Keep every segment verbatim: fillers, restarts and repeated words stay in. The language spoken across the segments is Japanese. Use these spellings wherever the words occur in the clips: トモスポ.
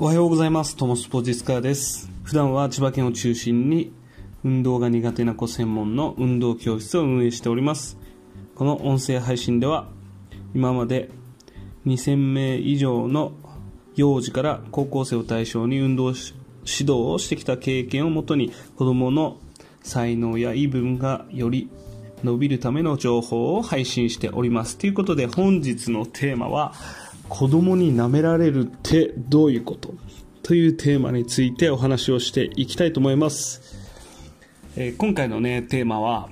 おはようございます。トモスポジスカーです。普段は千葉県を中心に運動が苦手な子専門の運動教室を運営しております。この音声配信では今までにせんめい以上の幼児から高校生を対象に運動指導をしてきた経験をもとに、子どもの才能や異分がより伸びるための情報を配信しております。ということで、本日のテーマは子供に舐められるってどういうことというテーマについてお話をしていきたいと思います。えー、今回のねテーマは、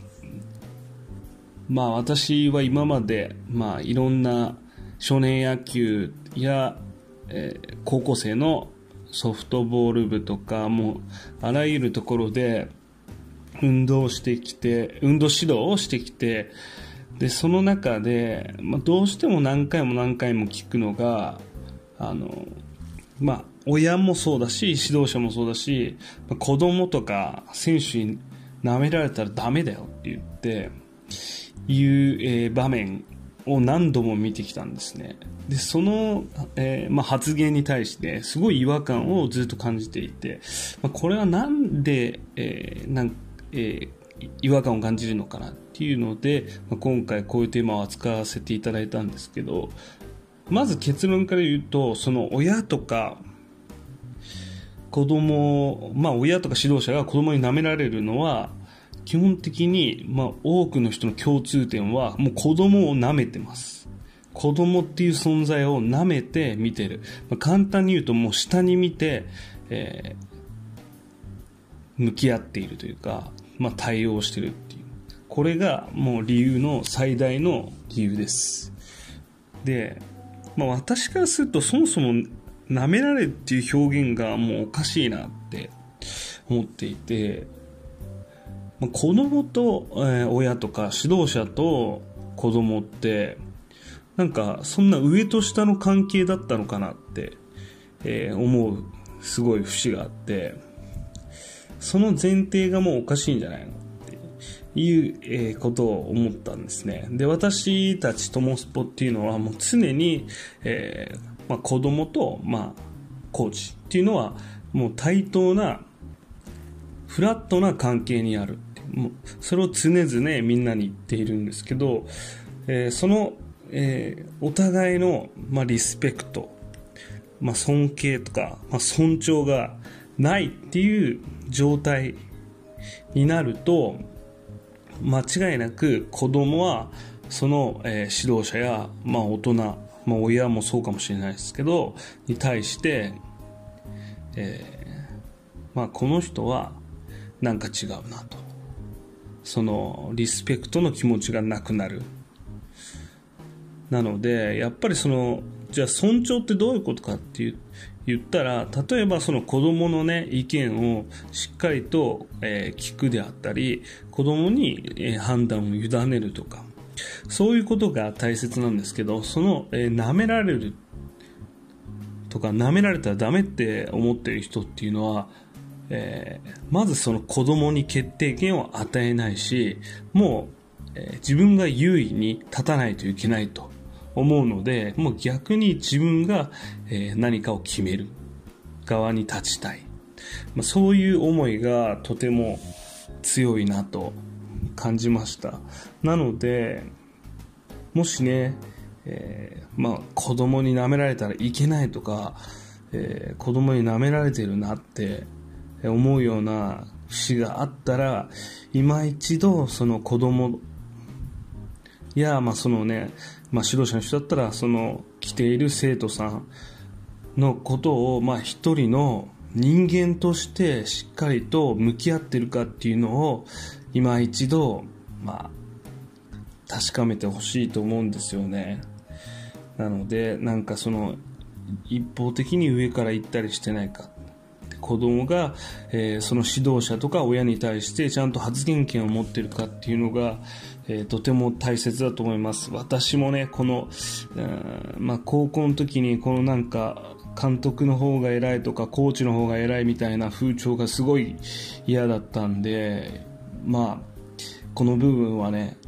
まあ私は今まで、まあ、いろんな少年野球や、えー、高校生のソフトボール部とか、もうあらゆるところで運動してきて、運動指導をしてきて、でその中で、まあ、どうしても何回も何回も聞くのが、あの、まあ、親もそうだし指導者もそうだし、まあ、子供とか選手に舐められたらダメだよって言っていう、えー、場面を何度も見てきたんですね。でその、えーまあ、発言に対してすごい違和感をずっと感じていて、まあ、これはなんで、えーなんえー、違和感を感じるのかなっていうので、まあ、今回こういうテーマを扱わせていただいたんですけど、まず結論から言うと、その親とか子供、まあ親とか指導者が子供に舐められるのは、基本的にまあ多くの人の共通点はもう子供を舐めてます。子供っていう存在を舐めて見てる、まあ、簡単に言うともう下に見て、えー、向き合っているというか、まあ、対応してるっていう、これがもう理由の最大の理由です。で、まあ、私からするとそもそも舐められるっていう表現がもうおかしいなって思っていて、まあ、子供と、えー、親とか指導者と子供ってなんかそんな上と下の関係だったのかなって、えー、思うすごい節があって、その前提がもうおかしいんじゃないのっていう、えー、ことを思ったんですね。で、私たちトモスポっていうのはもう常に、えーまあ、子供と、まあ、コーチっていうのはもう対等なフラットな関係にあるって、もうそれを常々みんなに言っているんですけど、えー、その、えー、お互いの、まあ、リスペクト、まあ、尊敬とか、まあ、尊重がないっていう状態になると、間違いなく子供はその、えー、指導者や、まあ、大人、まあ、親もそうかもしれないですけどに対して、えーまあ、この人はなんか違うなと、そのリスペクトの気持ちがなくなる。なのでやっぱりその、じゃあ尊重ってどういうことかっていう言ったら、例えばその子供のね意見をしっかりと、えー、聞くであったり、子供に、えー、判断を委ねるとか、そういうことが大切なんですけど、その、えー、舐められるとか舐められたらダメって思ってる人っていうのは、えー、まずその子供に決定権を与えないし、もう、えー、自分が優位に立たないといけないと思うので、もう逆に自分が、えー、何かを決める側に立ちたい、まあ、そういう思いがとても強いなと感じました。なのでもしね、えーまあ、子供に舐められたらいけないとか、えー、子供に舐められてるなって思うような節があったら、今一度その子供いや、まあそのね、まあ、指導者の人だったら、その来ている生徒さんのことを、まあ一人の人間としてしっかりと向き合ってるかっていうのを、今一度、まあ、確かめてほしいと思うんですよね。なので、なんかその、一方的に上から行ったりしてないか。子供が、えー、その指導者とか親に対してちゃんと発言権を持っているかっていうのが、えー、とても大切だと思います。私もねこの、まあ、高校の時にこのなんか監督の方が偉いとかコーチの方が偉いみたいな風潮がすごい嫌だったんで、まあこの部分はね、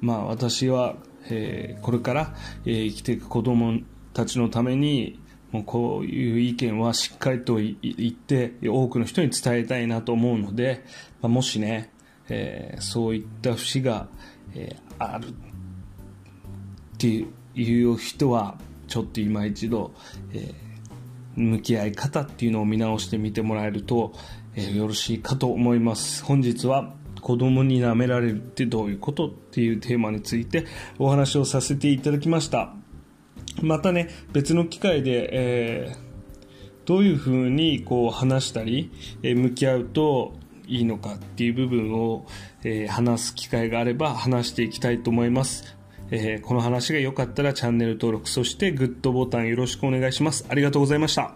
まあ、私は、えー、これから、えー、生きていく子供たちのためにこういう意見はしっかりと言って多くの人に伝えたいなと思うので、もしね、えー、そういった節が、えー、あるっていう人はちょっと今一度、えー、向き合い方っていうのを見直してみてもらえると、えー、よろしいかと思います。本日は子供に舐められるってどういうことっていうテーマについてお話をさせていただきました。またね、別の機会で、えー、どういうふうにこう話したり、えー、向き合うといいのかっていう部分を、えー、話す機会があれば話していきたいと思います。えー、この話が良かったらチャンネル登録、そしてグッドボタンよろしくお願いします。ありがとうございました。